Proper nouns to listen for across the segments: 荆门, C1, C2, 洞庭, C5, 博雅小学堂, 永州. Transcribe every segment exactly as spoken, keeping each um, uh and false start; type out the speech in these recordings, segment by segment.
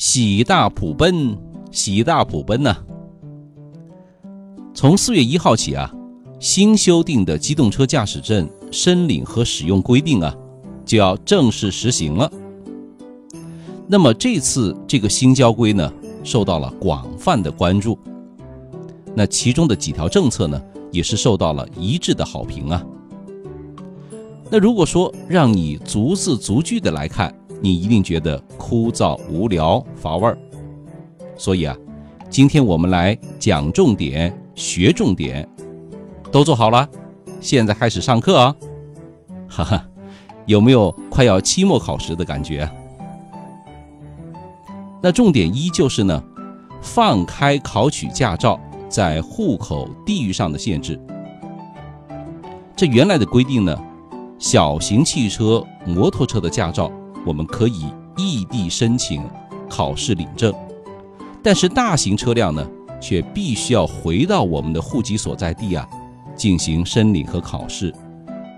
喜大普奔，喜大普奔呢、啊！从四月一号起啊，新修订的机动车驾驶证申领和使用规定啊，就要正式实行了。那么这次这个新交规呢，受到了广泛的关注。那其中的几条政策呢，也是受到了一致的好评啊。那如果说让你逐字逐句的来看，你一定觉得枯燥无聊乏味儿。所以啊，今天我们来讲重点学重点，都做好了，现在开始上课啊！哈哈，有没有快要期末考试的感觉？那重点一就是呢，放开考取驾照在户口地域上的限制。这原来的规定呢，小型汽车、摩托车的驾照，我们可以异地申请考试领证，但是大型车辆呢，却必须要回到我们的户籍所在地啊，进行申领和考试，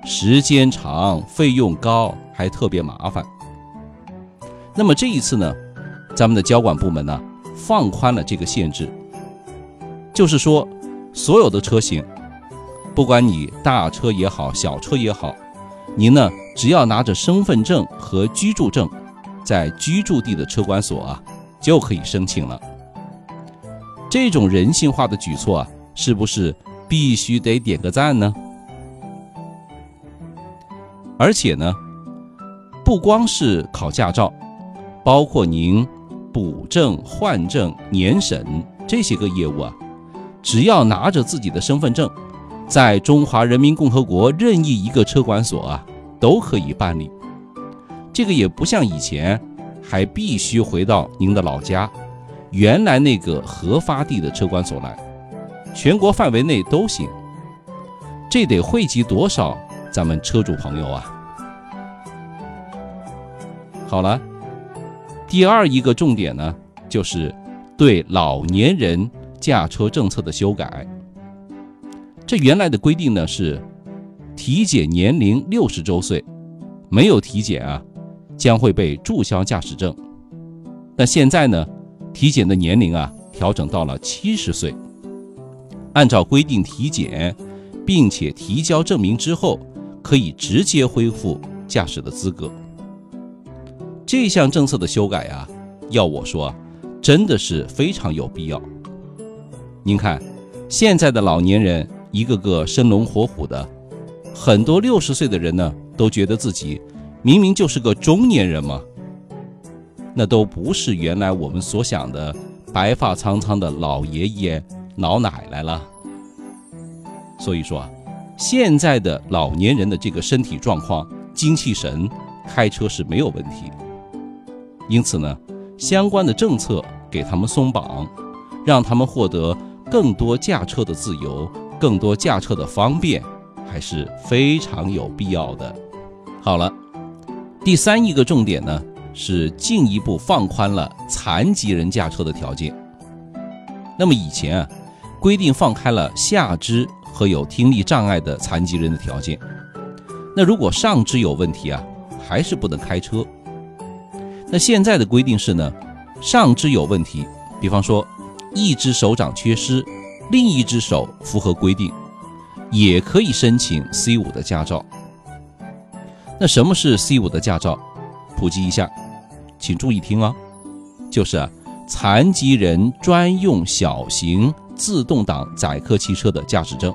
时间长，费用高，还特别麻烦。那么这一次呢，咱们的交管部门呢、啊，放宽了这个限制，就是说，所有的车型，不管你大车也好，小车也好。您呢，只要拿着身份证和居住证，在居住地的车管所啊，就可以申请了。这种人性化的举措啊，是不是必须得点个赞呢？而且呢，不光是考驾照，包括您补证、换证、年审这些个业务啊，只要拿着自己的身份证，在中华人民共和国任意一个车管所啊，都可以办理。这个也不像以前，还必须回到您的老家，原来那个核发地的车管所来，全国范围内都行。这得惠及多少咱们车主朋友啊！好了，第二一个重点呢，就是对老年人驾车政策的修改。这原来的规定呢是体检年龄六十周岁，没有体检啊，将会被注销驾驶证。那现在呢，体检的年龄啊调整到了七十岁。按照规定体检，并且提交证明之后，可以直接恢复驾驶的资格。这项政策的修改啊，要我说啊，真的是非常有必要。您看，现在的老年人，一个个生龙活虎的，很多六十岁的人呢，都觉得自己明明就是个中年人嘛，那都不是原来我们所想的白发苍苍的老爷爷老奶奶了。所以说啊，现在的老年人的这个身体状况、精气神，开车是没有问题。因此呢，相关的政策给他们松绑，让他们获得更多驾车的自由。更多驾车的方便还是非常有必要的。好了，第三一个重点呢，是进一步放宽了残疾人驾车的条件。那么以前啊，规定放开了下肢和有听力障碍的残疾人的条件，那如果上肢有问题啊，还是不能开车。那现在的规定是呢，上肢有问题，比方说一只手掌缺失，另一只手符合规定，也可以申请 C 五 的驾照。那什么是 C 五 的驾照？普及一下，请注意听啊，就是、啊、残疾人专用小型自动挡载客汽车的驾驶证。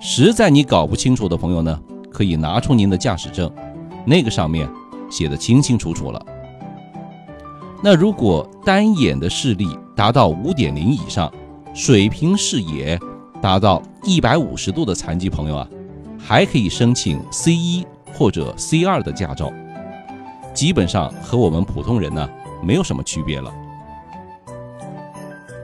实在你搞不清楚的朋友呢，可以拿出您的驾驶证，那个上面写的清清楚楚了。那如果单眼的视力达到 五点零 以上，水平视野达到一百五十度的残疾朋友啊，还可以申请 C 一 或者 C 二 的驾照，基本上和我们普通人呢没有什么区别了。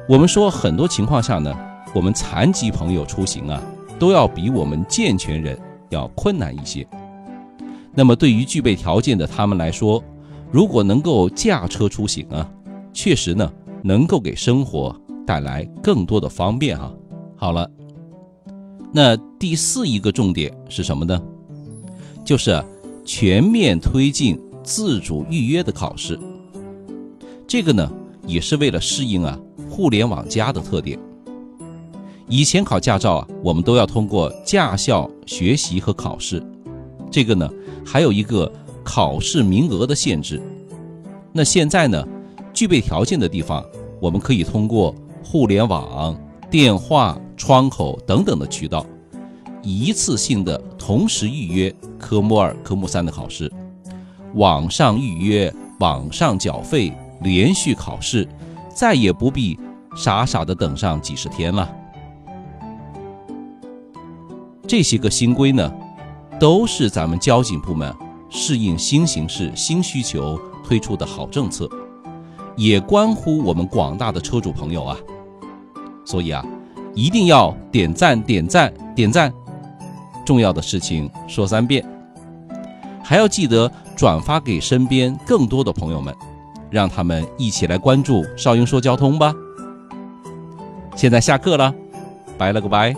我们说很多情况下呢，我们残疾朋友出行啊，都要比我们健全人要困难一些。那么对于具备条件的他们来说，如果能够驾车出行啊，确实呢能够给生活带来更多的方便啊！好了，那第四一个重点是什么呢？就是全面推进自主预约的考试。这个呢，也是为了适应啊互联网加的特点。以前考驾照啊，我们都要通过驾校学习和考试，这个呢还有一个考试名额的限制。那现在呢，具备条件的地方，我们可以通过互联网、电话、窗口等等的渠道，一次性的同时预约科目二、科目三的考试，网上预约、网上缴费、连续考试，再也不必傻傻的等上几十天了。这些个新规呢，都是咱们交警部门适应新形势、新需求推出的好政策，也关乎我们广大的车主朋友啊。所以啊，一定要点赞、点赞、点赞！重要的事情说三遍，还要记得转发给身边更多的朋友们，让他们一起来关注少英说交通吧。现在下课了，拜了个拜。